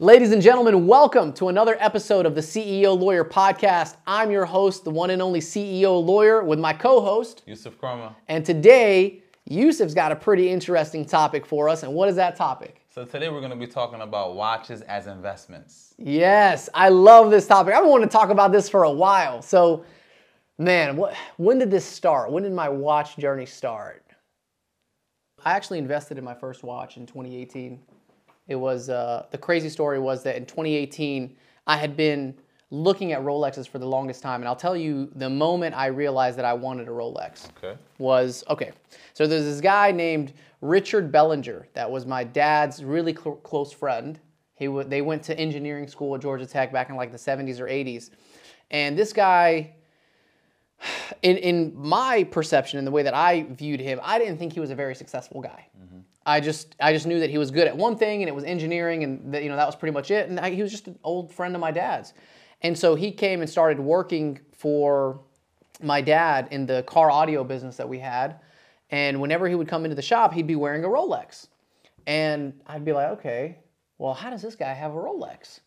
Ladies and gentlemen, welcome to another episode of the CEO Lawyer Podcast. I'm your host, the one and only CEO Lawyer, with my co-host, Yusuf Korma. And today, Yusuf's got a pretty interesting topic for us. And what is that topic? So today we're going to be talking about watches as investments. Yes, I love this topic. I've been wanting to talk about this for a while. So, man, when did this start? When did my watch journey start? I actually invested in my first watch in 2018. It was, the crazy story was that in 2018, I had been looking at Rolexes for the longest time. And I'll tell you, the moment I realized that I wanted a Rolex so there's this guy named Richard Bellinger that was my dad's really close friend. They went to engineering school at Georgia Tech back in like the 70s or 80s. And this guy, in my perception and the way that I viewed him, I didn't think he was a very successful guy. Mm-hmm. I just knew that he was good at one thing, and it was engineering, and that, you know, that was pretty much it. And he was just an old friend of my dad's. And so he came and started working for my dad in the car audio business that we had. And whenever he would come into the shop, he'd be wearing a Rolex. And I'd be like, okay, well, how does this guy have a Rolex?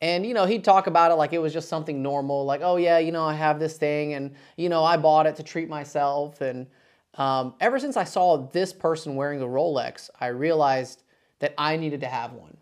And, you know, he'd talk about it like it was just something normal, like, oh, yeah, you know, I have this thing, and, you know, I bought it to treat myself. And ever since I saw this person wearing a Rolex, I realized that I needed to have one.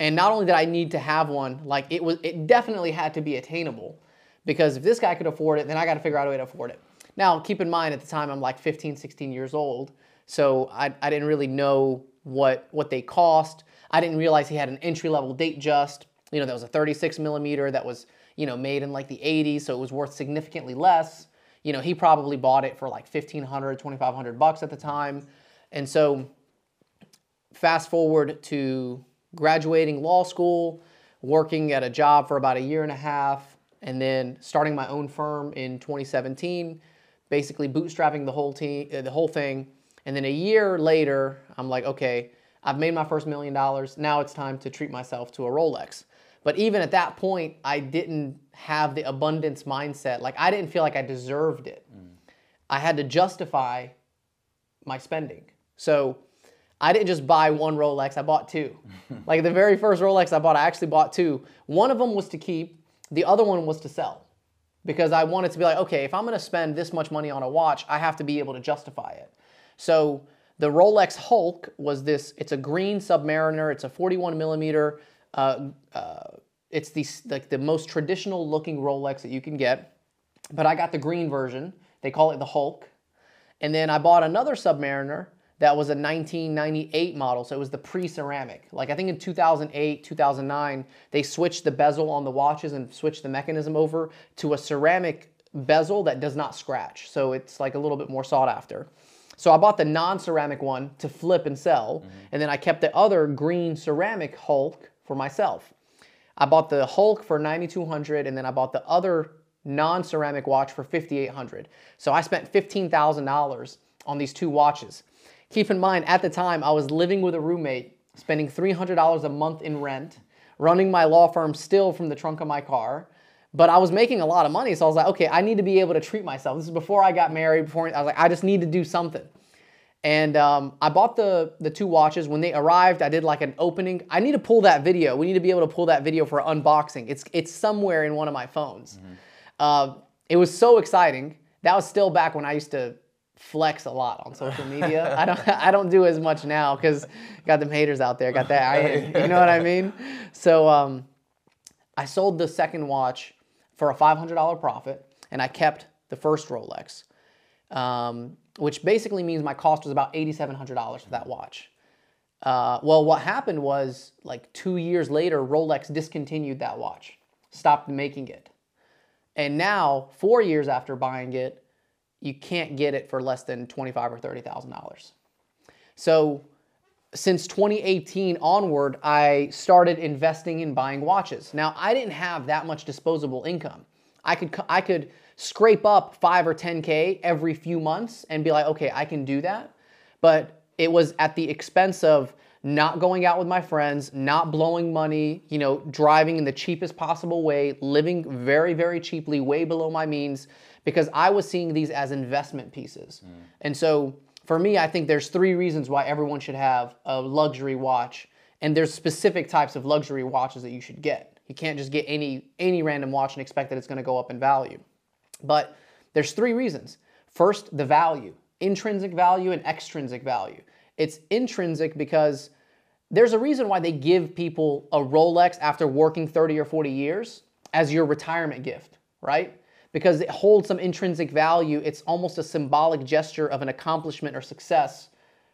And not only did I need to have one, like, it definitely had to be attainable, because if this guy could afford it, then I got to figure out a way to afford it. Now, keep in mind, at the time, I'm like 15, 16 years old, so I didn't really know what they cost. I didn't realize he had an entry-level Datejust. You know, that was a 36 millimeter that was, you know, made in like the 80s, so it was worth significantly less. You know, he probably bought it for like $1,500, $2,500 at the time. And so fast forward to graduating law school, working at a job for about a year and a half, and then starting my own firm in 2017, basically bootstrapping the whole thing. And then a year later, I'm like, okay, I've made my first $1 million. Now it's time to treat myself to a Rolex. But even at that point, I didn't have the abundance mindset. Like, I didn't feel like I deserved it. Mm. I had to justify my spending. So I didn't just buy one Rolex, I bought two. Like, the very first Rolex I bought, I actually bought two. One of them was to keep, the other one was to sell. Because I wanted to be like, okay, if I'm gonna spend this much money on a watch, I have to be able to justify it. So the Rolex Hulk was this, it's a green Submariner, it's a 41 millimeter, it's the most traditional looking Rolex that you can get, but I got the green version. They call it the Hulk. And then I bought another Submariner that was a 1998 model, so it was the pre-ceramic. Like, I think in 2008, 2009, they switched the bezel on the watches and switched the mechanism over to a ceramic bezel that does not scratch, so it's like a little bit more sought after. So I bought the non-ceramic one to flip and sell, mm-hmm. and then I kept the other green ceramic Hulk for myself. I bought the Hulk for $9,200, and then I bought the other non-ceramic watch for $5,800. So I spent $15,000 on these two watches. Keep in mind, at the time, I was living with a roommate, spending $300 a month in rent, running my law firm still from the trunk of my car, but I was making a lot of money, so I was like, okay, I need to be able to treat myself. This is before I got married, I was like, I just need to do something. And I bought the two watches. When they arrived, I did like an opening. I need to pull that video. We need to be able to pull that video for unboxing. It's somewhere in one of my phones. Mm-hmm. It was so exciting. That was still back when I used to flex a lot on social media. I don't do as much now, because got them haters out there. Got that. You know what I mean? So I sold the second watch for a $500 profit, and I kept the first Rolex. Which basically means my cost was about $8,700 for that watch. Well, what happened was, like, 2 years later, Rolex discontinued that watch, stopped making it. And now, 4 years after buying it, you can't get it for less than $25,000 or $30,000. So since 2018 onward, I started investing in buying watches. Now, I didn't have that much disposable income. I could scrape up 5 or 10K every few months and be like, okay, I can do that. But it was at the expense of not going out with my friends, not blowing money, you know, driving in the cheapest possible way, living very, very cheaply, way below my means, because I was seeing these as investment pieces. Mm. And so for me, I think there's three reasons why everyone should have a luxury watch. And there's specific types of luxury watches that you should get. You can't just get any random watch and expect that it's gonna go up in value. But there's three reasons. First, the value, intrinsic value and extrinsic value. It's intrinsic because there's a reason why they give people a Rolex after working 30 or 40 years as your retirement gift, right? Because it holds some intrinsic value. It's almost a symbolic gesture of an accomplishment or success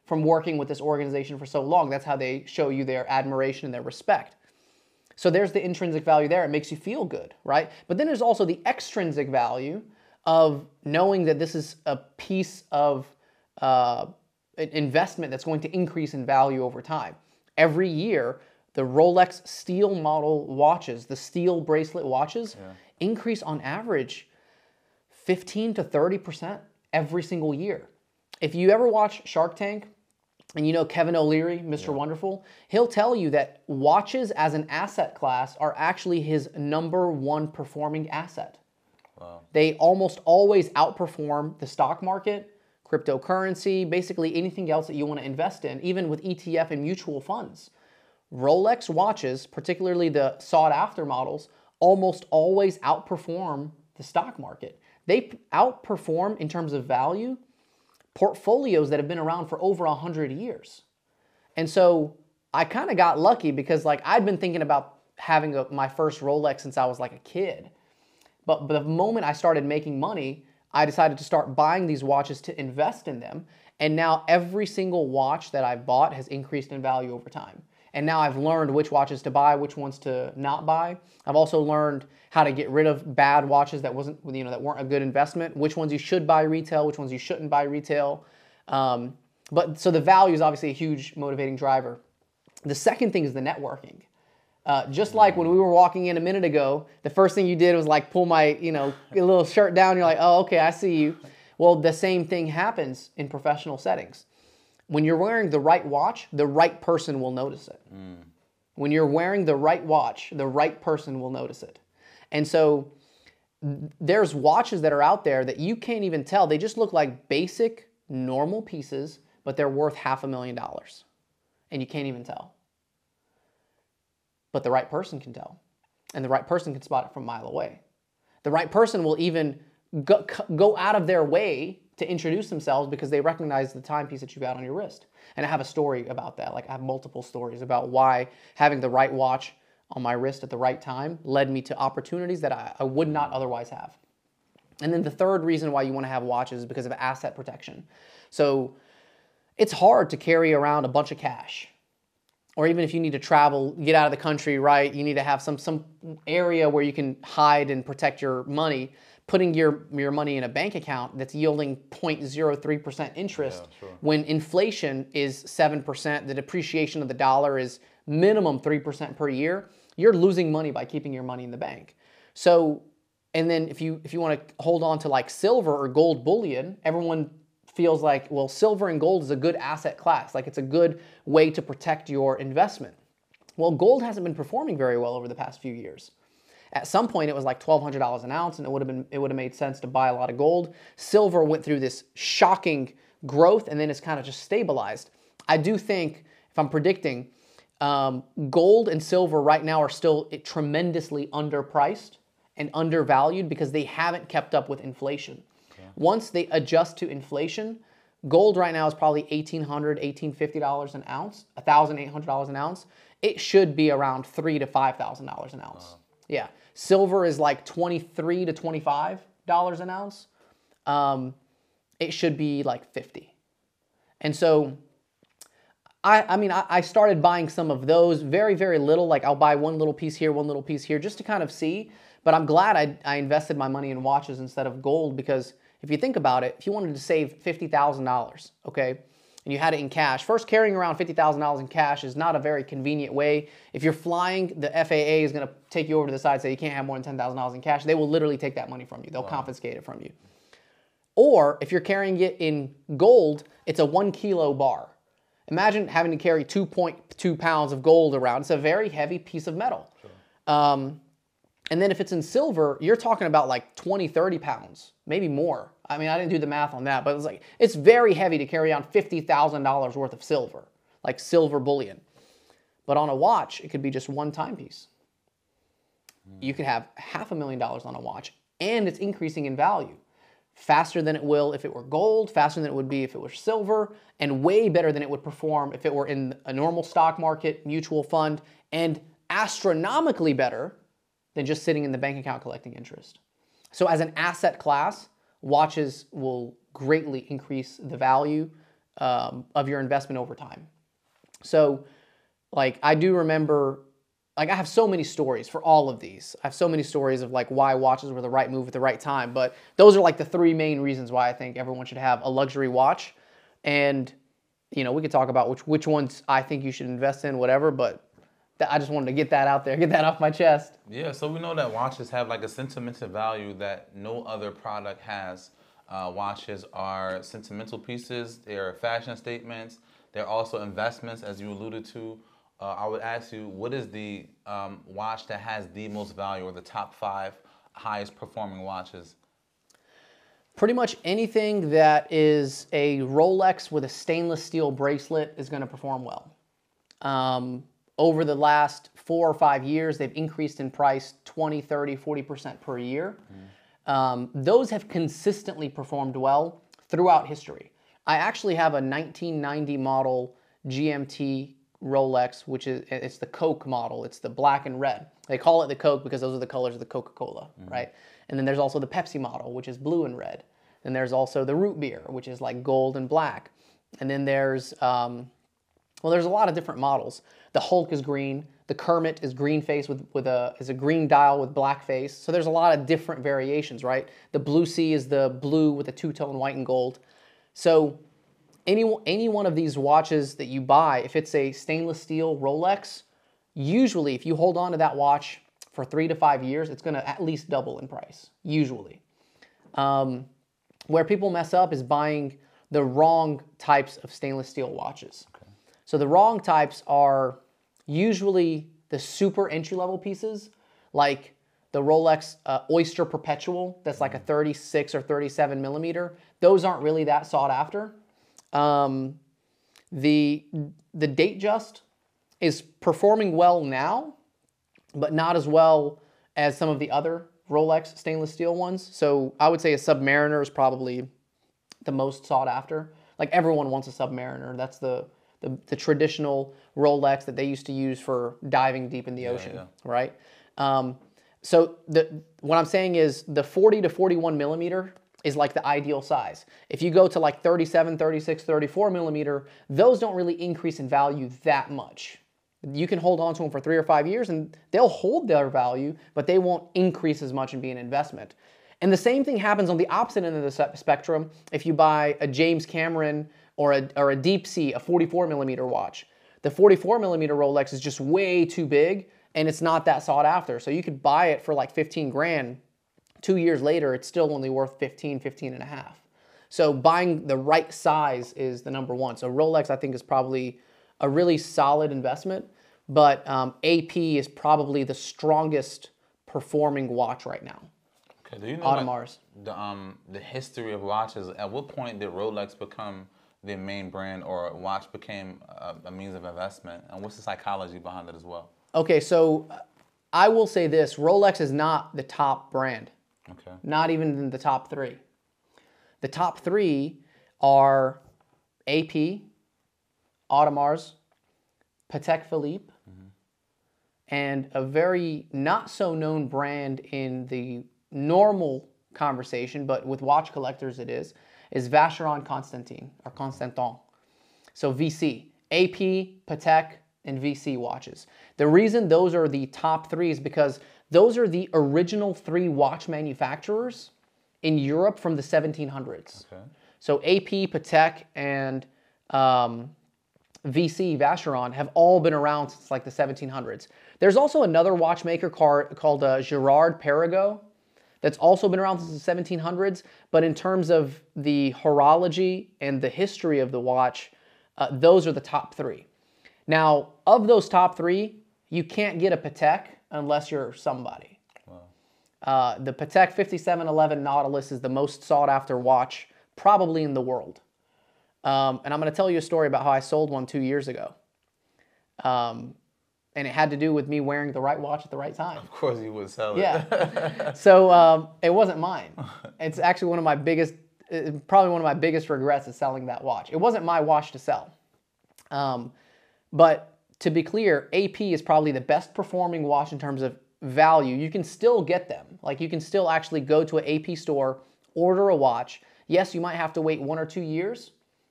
from working with this organization for so long. That's how they show you their admiration and their respect. So there's the intrinsic value there. It makes you feel good, right? But then there's also the extrinsic value of knowing that this is a piece of an investment that's going to increase in value over time. Every year, the Rolex steel model watches, the steel bracelet watches, increase on average 15 to 30% every single year. If you ever watch Shark Tank, and you know Kevin O'Leary, Mr. Wonderful, he'll tell you that watches as an asset class are actually his #1 performing asset. Wow. They almost always outperform the stock market, cryptocurrency, basically anything else that you want to invest in, even with ETF and mutual funds. Rolex watches, particularly the sought-after models, almost always outperform the stock market. They outperform, in terms of value, portfolios that have been around for over 100 years. And so I kind of got lucky because, like, I'd been thinking about having my first Rolex since I was like a kid. But the moment I started making money, I decided to start buying these watches to invest in them. And now every single watch that I've bought has increased in value over time. And now I've learned which watches to buy, which ones to not buy. I've also learned how to get rid of bad watches that weren't a good investment, which ones you should buy retail, which ones you shouldn't buy retail. So the value is obviously a huge motivating driver. The second thing is the networking. Just like when we were walking in a minute ago, the first thing you did was like pull my, little shirt down. You're like, oh, okay, I see you. Well, the same thing happens in professional settings. When you're wearing the right watch, the right person will notice it. Mm. When you're wearing the right watch, the right person will notice it. And so there's watches that are out there that you can't even tell. They just look like basic, normal pieces, but they're worth $500,000. And you can't even tell. But the right person can tell. And the right person can spot it from a mile away. The right person will even go out of their way to introduce themselves because they recognize the timepiece that you've got on your wrist. And I have a story about that. Like, I have multiple stories about why having the right watch on my wrist at the right time led me to opportunities that I would not otherwise have. And then the third reason why you want to have watches is because of asset protection. So it's hard to carry around a bunch of cash. Or even if you need to travel, get out of the country, right? You need to have some area where you can hide and protect your money. Putting your money in a bank account that's yielding 0.03% interest when inflation is 7%, the depreciation of the dollar is minimum 3% per year, you're losing money by keeping your money in the bank. So, and then if you want to hold on to like silver or gold bullion, everyone feels like, well, silver and gold is a good asset class. Like, it's a good way to protect your investment. Well, gold hasn't been performing very well over the past few years. At some point, it was like $1,200 an ounce, and it would have made sense to buy a lot of gold. Silver went through this shocking growth, and then it's kind of just stabilized. I do think, if I'm predicting, gold and silver right now are still tremendously underpriced and undervalued because they haven't kept up with inflation. Yeah. Once they adjust to inflation, gold right now is probably $1,800, $1,850 an ounce, $1,800 an ounce. It should be around $3,000 to $5,000 an ounce. Wow. Yeah, silver is like $23 to $25 an ounce. It should be like $50. And so, I started buying some of those, very, very little. Like, I'll buy one little piece here, one little piece here, just to kind of see. But I'm glad I invested my money in watches instead of gold, because if you think about it, if you wanted to save $50,000, okay, and you had it in cash. First, carrying around $50,000 in cash is not a very convenient way. If you're flying, the FAA is going to take you over to the side and say you can't have more than $10,000 in cash. They will literally take that money from you. They'll confiscate it from you. Or if you're carrying it in gold, it's a 1 kilo bar. Imagine having to carry 2.2 pounds of gold around. It's a very heavy piece of metal. Sure. And then if it's in silver, you're talking about like 20, 30 pounds, maybe more. I mean, I didn't do the math on that, but it's very heavy to carry on $50,000 worth of silver, like silver bullion. But on a watch, it could be just one timepiece. You could have $500,000 on a watch, and it's increasing in value faster than it will if it were gold, faster than it would be if it were silver, and way better than it would perform if it were in a normal stock market, mutual fund, and astronomically better than just sitting in the bank account collecting interest. So as an asset class, watches will greatly increase the value of your investment over time. So like I do remember, like I have so many stories for all of these. I have so many stories of like why watches were the right move at the right time, but those are like the three main reasons why I think everyone should have a luxury watch. And you know, we could talk about which ones I think you should invest in, whatever, but I just wanted to get that out there, get that off my chest. Yeah, so we know that watches have like a sentimental value that no other product has. Watches are sentimental pieces, they are fashion statements, they're also investments, as you alluded to. I would ask you, what is the watch that has the most value, or the top 5 highest performing watches? Pretty much anything that is a Rolex with a stainless steel bracelet is going to perform well. Over the last 4 or 5 years, they've increased in price 20, 30, 40% per year. Those have consistently performed well throughout history. I actually have a 1990 model GMT Rolex, which is, it's the Coke model. It's the black and red. They call it the Coke because those are the colors of the Coca-Cola, right? And then there's also the Pepsi model, which is blue and red. And there's also the root beer, which is like gold and black. And then there's, well, there's a lot of different models. The Hulk is green. The Kermit is green face is a green dial with black face. So there's a lot of different variations, right? The Blue Sea is the blue with a two-tone white and gold. So any one of these watches that you buy, if it's a stainless steel Rolex, usually if you hold on to that watch for 3 to 5 years, it's going to at least double in price, usually. Where people mess up is buying the wrong types of stainless steel watches. Okay. So the wrong types are usually the super entry-level pieces, like the Rolex Oyster Perpetual, that's like a 36 or 37 millimeter. Those aren't really that sought after. The Datejust is performing well now, but not as well as some of the other Rolex stainless steel ones. So I would say a Submariner is probably the most sought after. Like everyone wants a Submariner. That's the traditional Rolex that they used to use for diving deep in the ocean, right? So what I'm saying is the 40 to 41 millimeter is like the ideal size. If you go to like 37, 36, 34 millimeter, those don't really increase in value that much. You can hold on to them for 3 or 5 years and they'll hold their value, but they won't increase as much and be an investment. And the same thing happens on the opposite end of the spectrum if you buy a James Cameron or a Deep Sea, a 44 millimeter watch. The 44 millimeter Rolex is just way too big and it's not that sought after. So you could buy it for like 15 grand. 2 years later, it's still only worth 15, 15 and a half. So buying the right size is the number one. So Rolex, I think, is probably a really solid investment, but AP is probably the strongest performing watch right now. Okay, do you know Audemars? The history of watches, at what point did Rolex become the main brand, or watch became a means of investment? And what's the psychology behind it as well? Okay, so I will say this. Rolex is not the top brand. Okay. Not even in the top 3. The top 3 are AP, Audemars, Patek Philippe, and a very not so known brand in the normal conversation, but with watch collectors it is Vacheron Constantin, or Constantin. So VC, AP, Patek, and VC watches. The reason those are the top 3 is because those are the original 3 watch manufacturers in Europe from the 1700s. Okay. So AP, Patek, and VC, Vacheron, have all been around since like the 1700s. There's also another watchmaker called Girard Perregaux that's also been around since the 1700s, but in terms of the horology and the history of the watch, those are the top 3. Now, of those top 3, you can't get a Patek unless you're somebody. Wow. The Patek 5711 Nautilus is the most sought-after watch probably in the world. And I'm going to tell you a story about how I sold one 2 years ago. And it had to do with me wearing the right watch at the right time. Of course you would sell it. Yeah. So it wasn't mine. It's actually one of my biggest, probably one of my biggest regrets is selling that watch. It wasn't my watch to sell. But to be clear, AP is probably the best performing watch in terms of value. You can still get them. Like you can still actually go to an AP store, order a watch. Yes, you might have to wait 1 or 2 years,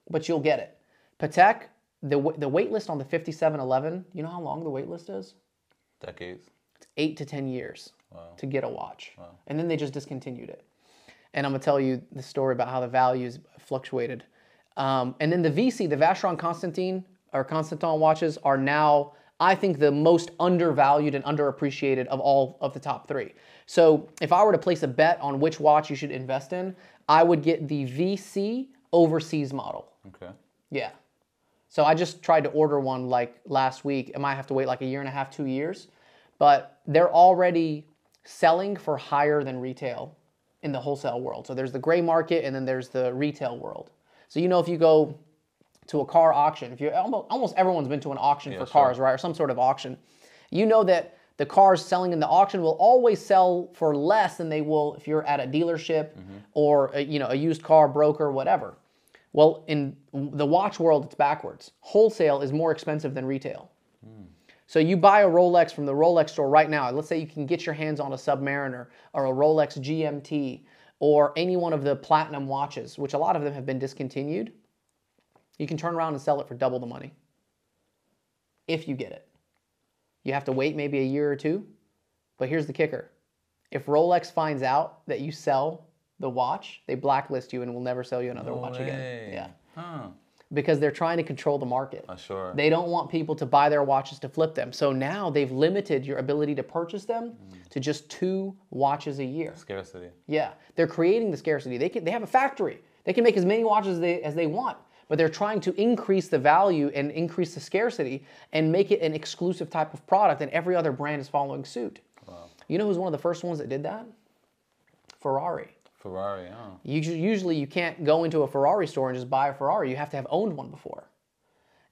but you'll get it. Patek, the wait list on the 5711, you know how long the wait list is? Decades. It's 8 to 10 years. Wow. To get a watch. Wow. And then they just discontinued it. And I'm going to tell you the story about how the values fluctuated. And then the VC, the Vacheron Constantin or Constantin watches are now, I think, the most undervalued and underappreciated of all of the top three. So if I were to place a bet on which watch you should invest in, I would get the VC overseas model. Okay. Yeah. So I just tried to order one like last week. I might have to wait like 1.5 to 2 years, but they're already selling for higher than retail in the wholesale world. So there's the gray market and then there's the retail world. So you know if you go to a car auction, if you almost everyone's been to an auction, yeah, for cars, sure, right, or some sort of auction, you know that the cars selling in the auction will always sell for less than they will if you're at a dealership, mm-hmm, or a, you know, a used car broker, whatever. Well, in the watch world, it's backwards. Wholesale is more expensive than retail. Mm. So you buy a Rolex from the Rolex store right now. Let's say you can get your hands on a Submariner or a Rolex GMT or any one of the platinum watches, which a lot of them have been discontinued. You can turn around and sell it for double the money if you get it. You have to wait maybe 1 or 2 years, but here's the kicker. If Rolex finds out that you sell the watch, they blacklist you and will never sell you another watch again. Yeah. Huh. Because they're trying to control the market. Sure. They don't want people to buy their watches to flip them. So now they've limited your ability to purchase them to just 2 watches a year. Scarcity. Yeah. They're creating the scarcity. They have a factory. They can make as many watches as they want, but they're trying to increase the value and increase the scarcity and make it an exclusive type of product, and every other brand is following suit. Wow. You know who's one of the first ones that did that? Ferrari. Ferrari, yeah. Usually you can't go into a Ferrari store and just buy a Ferrari. You have to have owned one before.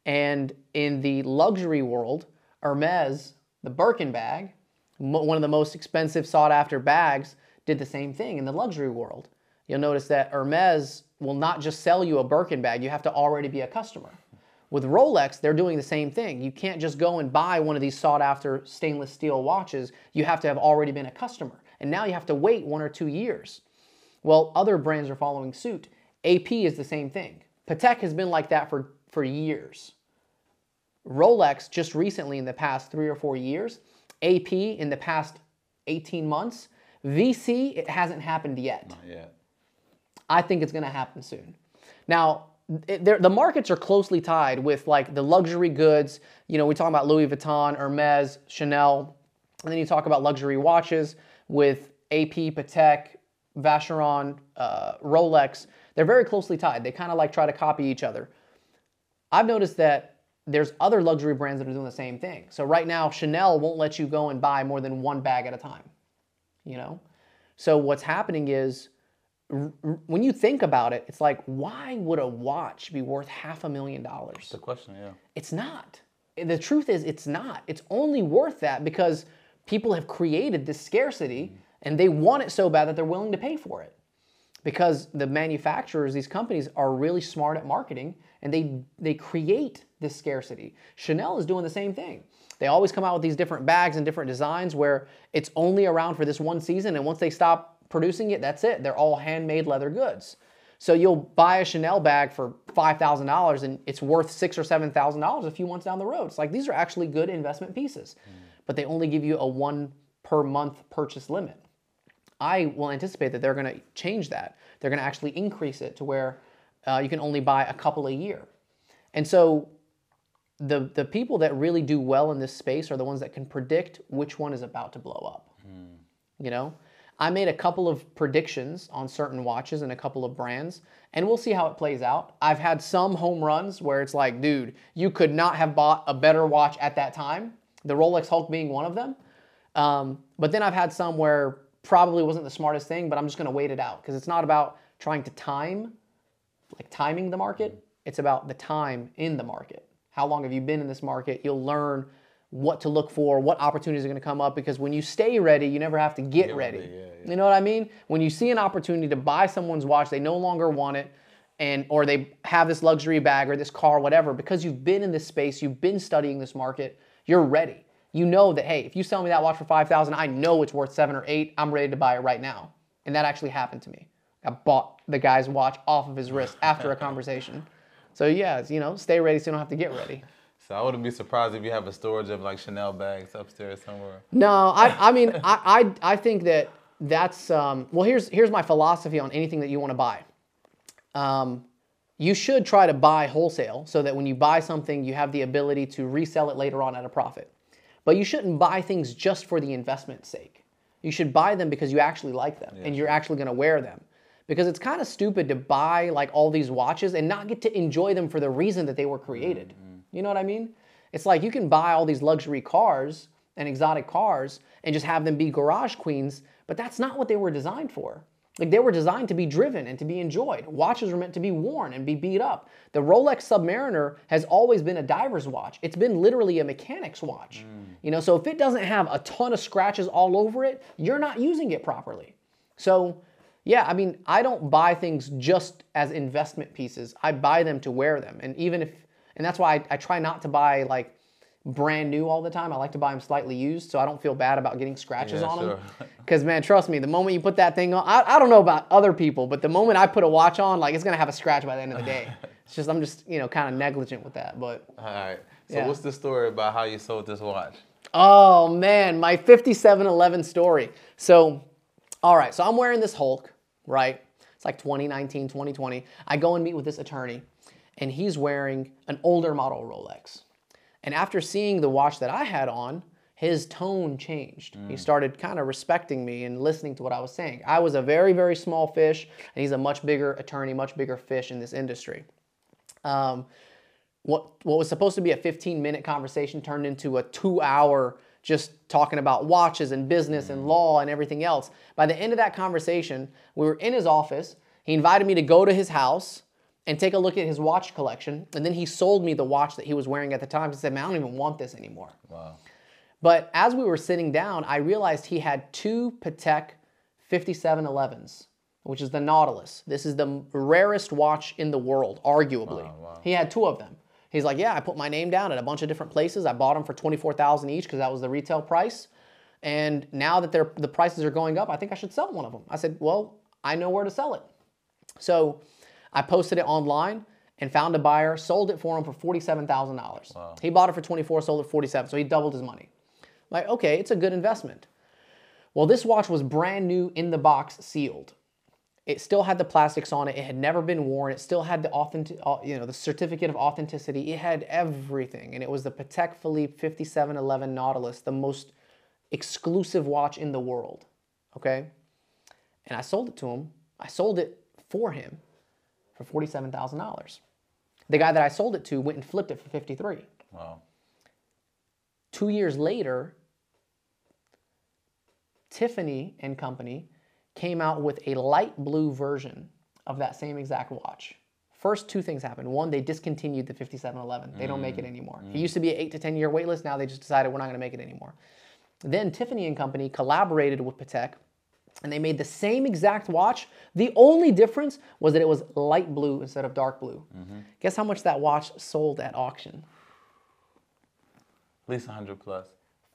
And in the luxury world, Hermes, the Birkin bag, one of the most expensive sought-after bags, did the same thing in the luxury world. You'll notice that Hermes will not just sell you a Birkin bag. You have to already be a customer. With Rolex, they're doing the same thing. You can't just go and buy one of these sought-after stainless steel watches. You have to have already been a customer. And now you have to wait 1 or 2 years. Well, other brands are following suit. AP is the same thing. Patek has been like that for years. Rolex, just recently in the past 3 or 4 years. AP in the past 18 months. VC, it hasn't happened yet. Not yet. I think it's going to happen soon. Now, the markets are closely tied with like the luxury goods. You know, we talk about Louis Vuitton, Hermes, Chanel. And then you talk about luxury watches with AP, Patek, Vacheron, Rolex. They're very closely tied. They kind of like try to copy each other. I've noticed that there's other luxury brands that are doing the same thing. So right now, Chanel won't let you go and buy more than 1 bag at a time, you know? So what's happening is, when you think about it, it's like, why would a watch be worth $500,000? That's the question, yeah. It's not. The truth is, it's not. It's only worth that because people have created this scarcity, mm-hmm, and they want it so bad that they're willing to pay for it. Because the manufacturers, these companies, are really smart at marketing, and they create this scarcity. Chanel is doing the same thing. They always come out with these different bags and different designs where it's only around for this 1 season, and once they stop producing it, that's it. They're all handmade leather goods. So you'll buy a Chanel bag for $5,000, and it's worth $6,000 or $7,000 a few months down the road. It's like, these are actually good investment pieces. Mm. But they only give you a 1 per month purchase limit. I will anticipate that they're going to change that. They're going to actually increase it to where you can only buy a couple a year. And so the people that really do well in this space are the ones that can predict which one is about to blow up. Mm. You know, I made a couple of predictions on certain watches and a couple of brands, and we'll see how it plays out. I've had some home runs where it's like, dude, you could not have bought a better watch at that time, the Rolex Hulk being one of them. But then I've had some where probably wasn't the smartest thing, but I'm just going to wait it out because it's not about trying to timing the market. It's about the time in the market. How long have you been in this market? You'll learn what to look for, what opportunities are going to come up, because when you stay ready, you never have to get ready. You know what I mean? When you see an opportunity to buy someone's watch, they no longer want it, and or they have this luxury bag or this car, whatever, because you've been in this space, you've been studying this market, you're ready. You know that, hey, if you sell me that watch for $5,000, I know it's worth $7,000 or $8,000. I'm ready to buy it right now. And that actually happened to me. I bought the guy's watch off of his wrist after a conversation. So yeah, you know, stay ready so you don't have to get ready. So I wouldn't be surprised if you have a storage of like Chanel bags upstairs somewhere. No, I mean, I think that that's, well, here's my philosophy on anything that you want to buy. You should try to buy wholesale so that when you buy something, you have the ability to resell it later on at a profit. But you shouldn't buy things just for the investment's sake. You should buy them because you actually like them and you're actually going to wear them. Because it's kind of stupid to buy like all these watches and not get to enjoy them for the reason that they were created. You know what I mean? It's like you can buy all these luxury cars and exotic cars and just have them be garage queens, but that's not what they were designed for. Like, they were designed to be driven and to be enjoyed. Watches were meant to be worn and be beat up. The Rolex Submariner has always been a diver's watch. It's been literally a mechanic's watch. You know, so if it doesn't have a ton of scratches all over it, you're not using it properly. So, yeah, I mean, I don't buy things just as investment pieces. I buy them to wear them. And even if, and that's why I try not to buy like brand new all the time. I like to buy them slightly used so I don't feel bad about getting scratches on them. Because, man, trust me, the moment you put that thing on, I don't know about other people, but the moment I put a watch on, like, it's going to have a scratch by the end of the day. It's just, I'm just, you know, kind of negligent with that. But all right. So what's the story about how you sold this watch? Oh, man, my 5711 story. So, all right, so I'm wearing this Hulk, right? It's like 2019, 2020. I go and meet with this attorney, and he's wearing an older model Rolex. And after seeing the watch that I had on, his tone changed. He started kind of respecting me and listening to what I was saying. I was a very, very small fish, and he's a much bigger attorney, much bigger fish in this industry. What was supposed to be a 15-minute conversation turned into a 2-hour just talking about watches and business and law and everything else. By the end of that conversation, we were in his office. He invited me to go to his house and take a look at his watch collection. And then he sold me the watch that he was wearing at the time. He said, man, I don't even want this anymore. Wow. But as we were sitting down, I realized he had two Patek 5711s, which is the Nautilus. This is the rarest watch in the world, arguably. Wow, wow. He had two of them. He's like, yeah, I put my name down at a bunch of different places. I bought them for $24,000 each because that was the retail price. And now that the prices are going up, I think I should sell one of them. I said, well, I know where to sell it. So I posted it online and found a buyer, sold it for him for $47,000. Wow. He bought it for $24,000, sold it for $47,000, so he doubled his money. Like, okay, it's a good investment. Well, this watch was brand new in the box, sealed. It still had the plastics on it. It had never been worn. It still had the certificate of authenticity. It had everything, and it was the Patek Philippe 5711 Nautilus, the most exclusive watch in the world, okay? And I sold it to him. I sold it for him for $47,000. The guy that I sold it to went and flipped it for $53,000. Wow. 2 years later, Tiffany and Company came out with a light blue version of that same exact watch. First, two things happened. One, they discontinued the 5711. They don't make it anymore. It used to be an 8 to 10 year wait list. Now they just decided we're not going to make it anymore. Then Tiffany and Company collaborated with Patek, and they made the same exact watch. The only difference was that it was light blue instead of dark blue. Guess how much that watch sold at auction? At least 100 plus.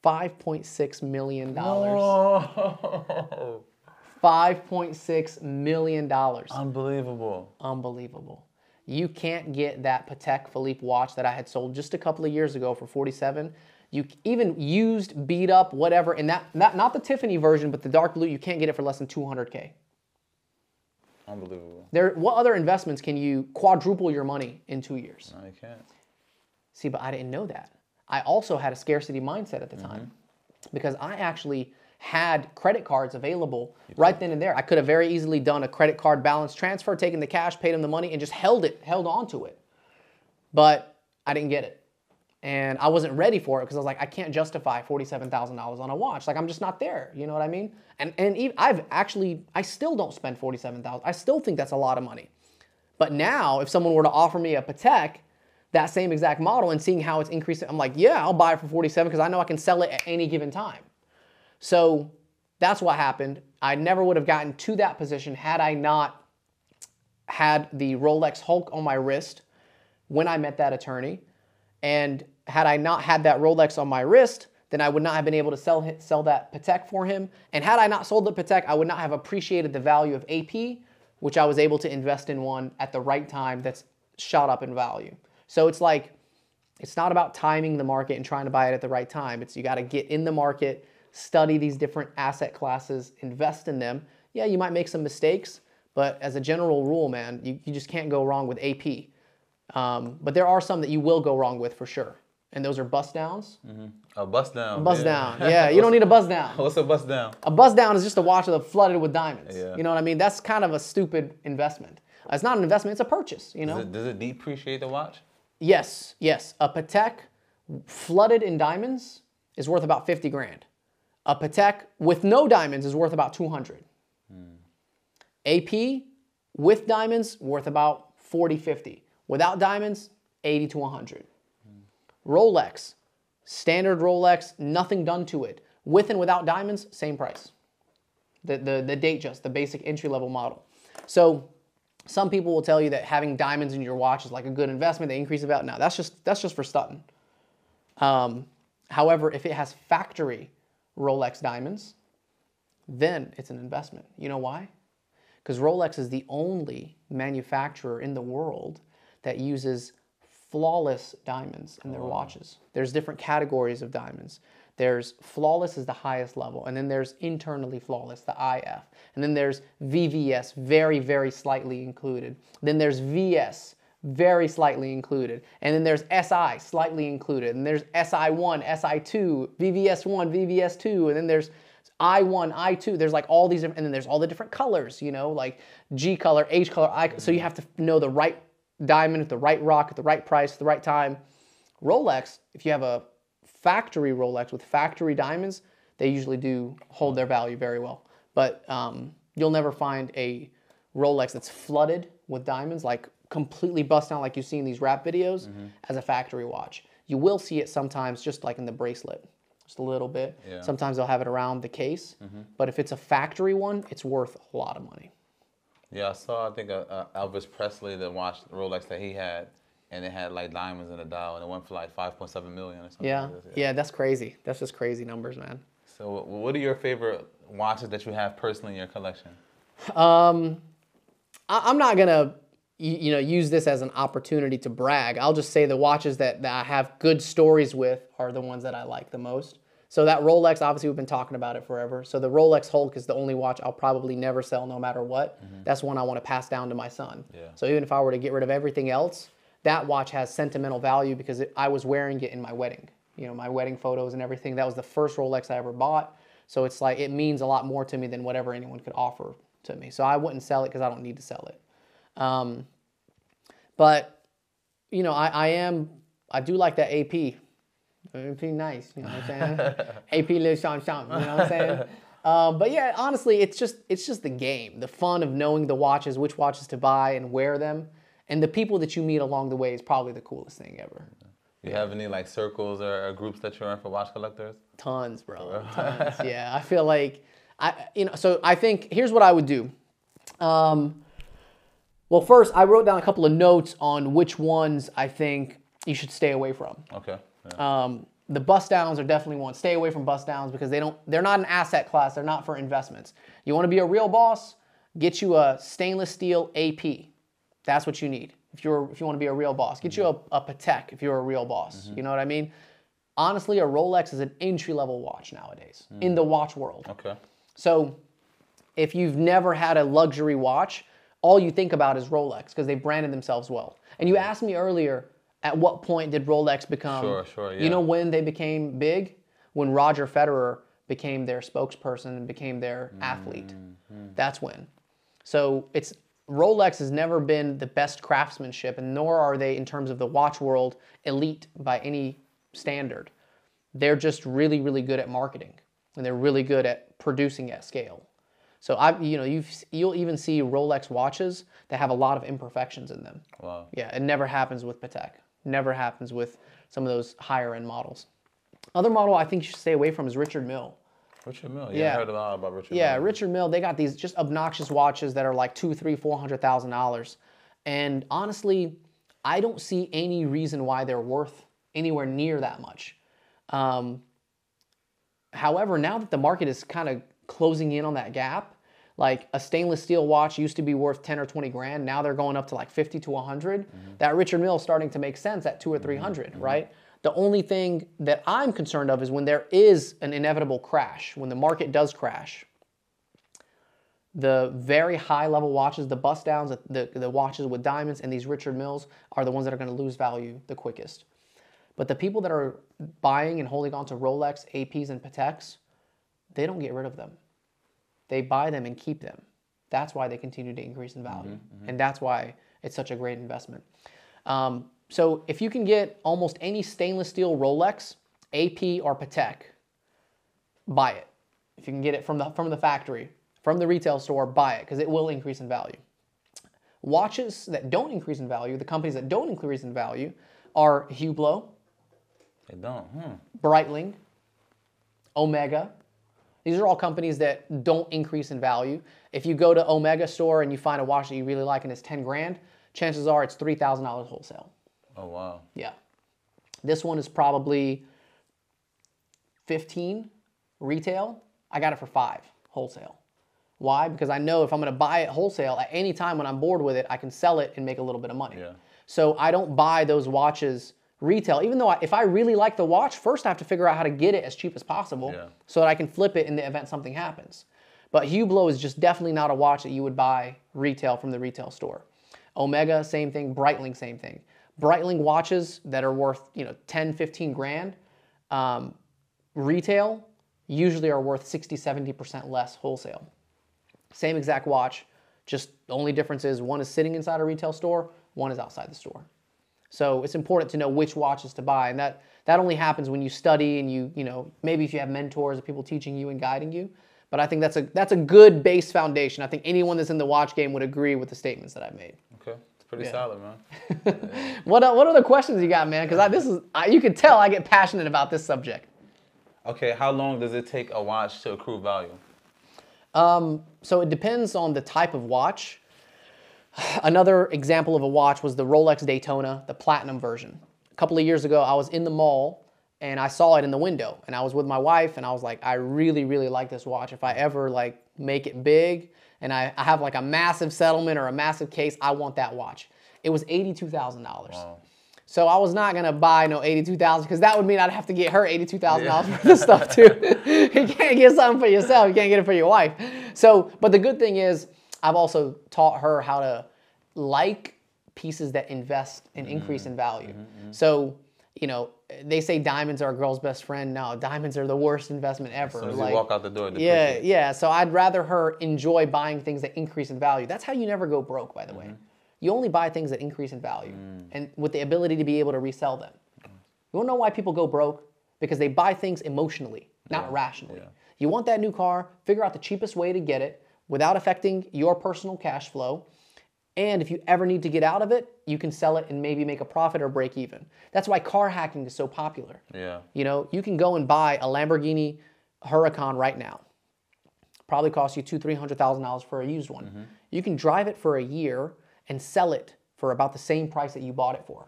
$5.6 million. No. $5.6 million. Unbelievable. Unbelievable. You can't get that Patek Philippe watch that I had sold just a couple of years ago for $47,000. You even used, beat up, whatever, and not the Tiffany version, but the dark blue, you can't get it for less than $200,000. Unbelievable. What other investments can you quadruple your money in 2 years? No, you can't. See, but I didn't know that. I also had a scarcity mindset at the time because I actually had credit cards available right then and there. I could have very easily done a credit card balance transfer, taken the cash, paid them the money, and just held on to it. But I didn't get it. And I wasn't ready for it because I was like, I can't justify $47,000 on a watch. Like, I'm just not there. You know what I mean? And even, I still don't spend $47,000. I still think that's a lot of money. But now, if someone were to offer me a Patek that same exact model and seeing how it's increasing, I'm like, yeah, I'll buy it for 47 because I know I can sell it at any given time. So that's what happened. I never would have gotten to that position had I not had the Rolex Hulk on my wrist when I met that attorney. And had I not had that Rolex on my wrist, then I would not have been able to sell that Patek for him. And had I not sold the Patek, I would not have appreciated the value of AP, which I was able to invest in one at the right time that's shot up in value. So it's like, it's not about timing the market and trying to buy it at the right time. It's you got to get in the market, study these different asset classes, invest in them. Yeah, you might make some mistakes, but as a general rule, man, you just can't go wrong with AP. But there are some that you will go wrong with for sure. And those are bust downs. Mm-hmm. A bust down. Yeah. You don't need a bust down. What's a bust down? A bust down is just a watch that's flooded with diamonds. Yeah. You know what I mean? That's kind of a stupid investment. It's not an investment, it's a purchase, you know? Does it depreciate the watch? Yes, yes. A Patek flooded in diamonds is worth about 50 grand. A Patek with no diamonds is worth about 200. AP with diamonds worth about 40, 50. Without diamonds, 80 to 100. Rolex, standard Rolex, nothing done to it. With and without diamonds, same price. The date just, the basic entry level model. So some people will tell you that having diamonds in your watch is like a good investment. They increase the value. No, that's just for stunting. However, if it has factory Rolex diamonds, then it's an investment. You know why? Because Rolex is the only manufacturer in the world that uses flawless diamonds in their watches. There's different categories of diamonds. There's flawless is the highest level, and then there's internally flawless, the IF. And then there's VVS, very, very slightly included. Then there's VS, very slightly included. And then there's SI, slightly included. And there's SI1, SI2, VVS1, VVS2, and then there's I1, I2. There's like all these, and then there's all the different colors, you know, like G color, H color, I color. So you have to know the right diamond at the right rock, at the right price, at the right time. Rolex, if you have a factory Rolex with factory diamonds, they usually do hold their value very well. But you'll never find a Rolex that's flooded with diamonds, like completely bust down like you see in these rap videos, as a factory watch. You will see it sometimes just like in the bracelet, just a little bit. Yeah. Sometimes they'll have it around the case. But if it's a factory one, it's worth a lot of money. Yeah, I saw, I think, Elvis Presley, the watch, the Rolex that he had, and it had like diamonds in the dial, and it went for like 5.7 million or something. Yeah. Yeah, that's crazy. That's just crazy numbers, man. So what are your favorite watches that you have personally in your collection? I'm not going to, you know, use this as an opportunity to brag. I'll just say the watches that I have good stories with are the ones that I like the most. So that Rolex, obviously we've been talking about it forever. So the Rolex Hulk is the only watch I'll probably never sell no matter what. That's one I want to pass down to my son. Yeah. So even if I were to get rid of everything else, that watch has sentimental value because I was wearing it in my wedding. You know, my wedding photos and everything. That was the first Rolex I ever bought. So it's like, it means a lot more to me than whatever anyone could offer to me. So I wouldn't sell it because I don't need to sell it. But, you know, I do like that AP. AP nice, you know what I'm saying? AP Le Champ Champ, you know what I'm saying? But yeah, honestly, it's just the game. The fun of knowing the watches, which watches to buy and wear them. And the people that you meet along the way is probably the coolest thing ever. You have any like circles or groups that you're in for watch collectors? Tons, bro. Tons. Yeah, I feel like, I think here's what I would do. Well, first, I wrote down a couple of notes on which ones I think you should stay away from. Okay. Yeah. The bust downs are definitely one. Stay away from bust downs because they're not an asset class. They're not for investments. You want to be a real boss, get you a stainless steel AP. That's what you need. If you want to be a real boss, get you a Patek if you're a real boss. You know what I mean? Honestly, a Rolex is an entry-level watch nowadays in the watch world. Okay. So if you've never had a luxury watch, all you think about is Rolex because they branded themselves well. And you asked me earlier, at what point did Rolex become, yeah. You know when they became big? When Roger Federer became their spokesperson and became their athlete. That's when. So Rolex has never been the best craftsmanship, and nor are they, in terms of the watch world, elite by any standard. They're just really, really good at marketing, and they're really good at producing at scale. So you'll even see Rolex watches that have a lot of imperfections in them. Wow. Yeah, it never happens with Patek. Never happens with some of those higher end models. Other model I think you should stay away from is Richard Mille. Richard Mille, yeah, I heard a lot about Richard Mille. Yeah, Richard Mille, they got these just obnoxious watches that are like $200,000, $300,000, $400,000. And honestly, I don't see any reason why they're worth anywhere near that much. However, now that the market is kind of closing in on that gap, like a stainless steel watch used to be worth 10 or 20 grand. Now they're going up to like 50 to 100. Mm-hmm. That Richard Mille is starting to make sense at 200 or 300, mm-hmm. right? The only thing that I'm concerned of is when there is an inevitable crash, when the market does crash, the very high level watches, the bust downs, the watches with diamonds and these Richard Milles are the ones that are going to lose value the quickest. But the people that are buying and holding on to Rolex, APs, and Pateks, they don't get rid of them. They buy them and keep them. That's why they continue to increase in value. Mm-hmm, mm-hmm. And that's why it's such a great investment. So if you can get almost any stainless steel Rolex, AP, or Patek, buy it. If you can get it from the factory, from the retail store, buy it, because it will increase in value. Watches that don't increase in value, the companies that don't increase in value, are Hublot. They don't, Breitling, Omega. These are all companies that don't increase in value. If you go to Omega store and you find a watch that you really like and it's 10 grand, chances are it's $3,000 wholesale. Oh, wow. Yeah. This one is probably 15 retail. I got it for 5 wholesale. Why? Because I know if I'm going to buy it wholesale at any time when I'm bored with it, I can sell it and make a little bit of money. Yeah. So I don't buy those watches retail, even though if I really like the watch, first I have to figure out how to get it as cheap as possible, yeah, so that I can flip it in the event something happens. But Hublot is just definitely not a watch that you would buy retail from the retail store. Omega, same thing. Breitling, same thing. Breitling watches that are worth, 10, 15 grand, retail usually are worth 60, 70% less wholesale. Same exact watch, just the only difference is one is sitting inside a retail store, one is outside the store. So it's important to know which watches to buy, and that only happens when you study and you maybe if you have mentors or people teaching you and guiding you. But I think that's a good base foundation. I think anyone that's in the watch game would agree with the statements that I've made. Okay, it's pretty solid, man. What other questions you got, man? Because you can tell I get passionate about this subject. Okay, how long does it take a watch to accrue value? So it depends on the type of watch. Another example of a watch was the Rolex Daytona, the platinum version. A couple of years ago, I was in the mall. And I saw it in the window, and I was with my wife, and I was like, I really, really like this watch. If I ever make it big, and I have a massive settlement or a massive case, I want that watch. It was $82,000. Wow. So I was not gonna buy no $82,000 because that would mean I'd have to get her $82,000 worth of stuff too. You can't get something for yourself. You can't get it for your wife. So, but the good thing is, I've also taught her how to like pieces that invest and increase in value. Mm-hmm. So, they say diamonds are a girl's best friend. No, diamonds are the worst investment ever. As soon as you walk out the door. Yeah. So I'd rather her enjoy buying things that increase in value. That's how you never go broke, by the way. You only buy things that increase in value and with the ability to be able to resell them. You want to know why people go broke? Because they buy things emotionally, not rationally. Yeah. You want that new car, figure out the cheapest way to get it without affecting your personal cash flow. And if you ever need to get out of it, you can sell it and maybe make a profit or break even. That's why car hacking is so popular. Yeah. You can go and buy a Lamborghini Huracan right now. Probably costs you $200,000, $300,000 for a used one. Mm-hmm. You can drive it for a year and sell it for about the same price that you bought it for.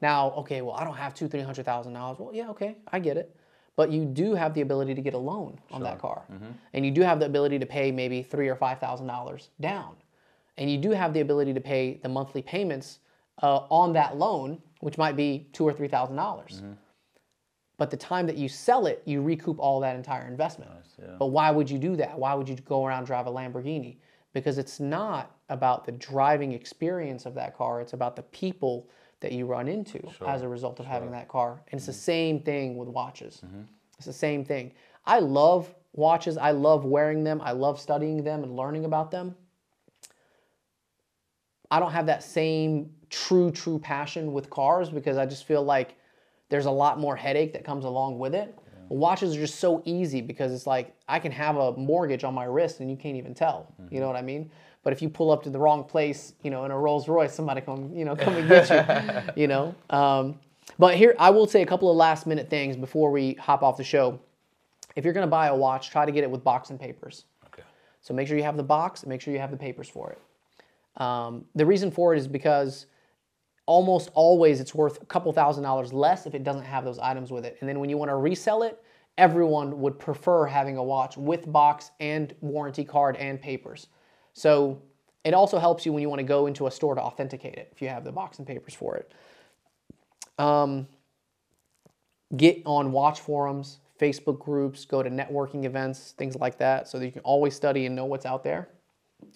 Now, okay, well, I don't have $200,000, $300,000. Well, yeah, okay, I get it. But you do have the ability to get a loan on that car. Mm-hmm. And you do have the ability to pay maybe $3,000 or $5,000 down. And you do have the ability to pay the monthly payments on that loan, which might be $2,000 or $3,000. Mm-hmm. But the time that you sell it, you recoup all that entire investment. Nice, yeah. But why would you do that? Why would you go around and drive a Lamborghini? Because it's not about the driving experience of that car. It's about the people that you run into as a result of having that car. And it's the same thing with watches. Mm-hmm. It's the same thing. I love watches. I love wearing them. I love studying them and learning about them. I don't have that same true passion with cars because I just feel like there's a lot more headache that comes along with it. Yeah. Watches are just so easy because it's like I can have a mortgage on my wrist and you can't even tell. Mm-hmm. You know what I mean? But if you pull up to the wrong place, you know, in a Rolls Royce, somebody come and get you, you know. But here, I will say a couple of last minute things before we hop off the show. If you're going to buy a watch, try to get it with box and papers. Okay. So make sure you have the box and make sure you have the papers for it. The reason for it is because almost always it's worth a couple $1,000 less if it doesn't have those items with it. And then when you want to resell it, everyone would prefer having a watch with box and warranty card and papers. So it also helps you when you want to go into a store to authenticate it if you have the box and papers for it. Get on watch forums, Facebook groups, go to networking events, things like that, so that you can always study and know what's out there.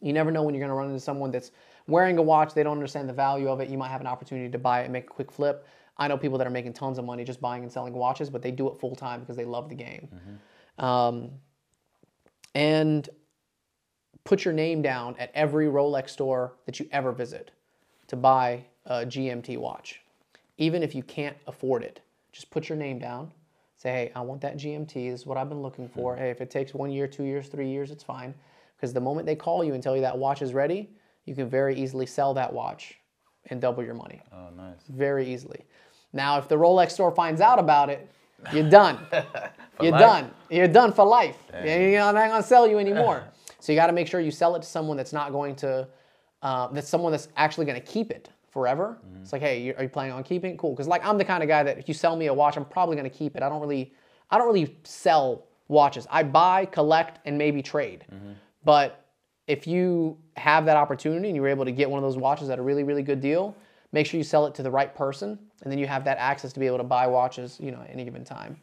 You never know when you're going to run into someone that's wearing a watch, they don't understand the value of it, you might have an opportunity to buy it and make a quick flip. I know people that are making tons of money just buying and selling watches, but they do it full time because they love the game. Mm-hmm. And put your name down at every Rolex store that you ever visit to buy a GMT watch. Even if you can't afford it, just put your name down. Say, hey, I want that GMT. This is what I've been looking for. Hey, if it takes 1 year, 2 years, 3 years, it's fine. Because the moment they call you and tell you that watch is ready, you can very easily sell that watch and double your money. Oh, nice. Very easily. Now, if the Rolex store finds out about it, you're done. You're done. You're done for life. Dang. They're not going to sell you anymore. So you got to make sure you sell it to someone that's not going to, that's someone that's actually going to keep it forever. Mm-hmm. It's like, hey, are you planning on keeping it? Cool. Because like I'm the kind of guy that if you sell me a watch, I'm probably going to keep it. I don't really sell watches. I buy, collect, and maybe trade. Mm-hmm. But if you have that opportunity and you're able to get one of those watches at a really, really good deal, make sure you sell it to the right person, and then you have that access to be able to buy watches, you know, at any given time.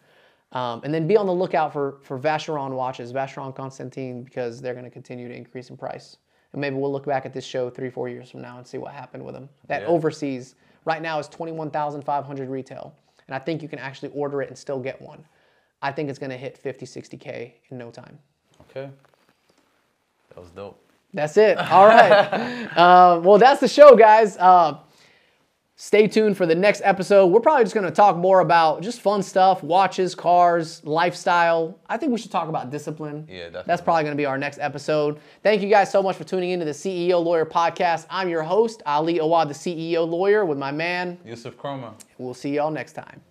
And then be on the lookout for Vacheron watches, Vacheron Constantin, because they're going to continue to increase in price. And maybe we'll look back at this show 3-4 years from now and see what happened with them. That overseas right now is $21,500 retail, and I think you can actually order it and still get one. I think it's going to hit 50, 60K in no time. Okay. That was dope. That's it. All right. Well, that's the show, guys. Stay tuned for the next episode. We're probably just going to talk more about just fun stuff, watches, cars, lifestyle. I think we should talk about discipline. Yeah, definitely. That's probably going to be our next episode. Thank you guys so much for tuning into the CEO Lawyer Podcast. I'm your host, Ali Awad, the CEO Lawyer, with my man, Yusuf Kroma. We'll see y'all next time.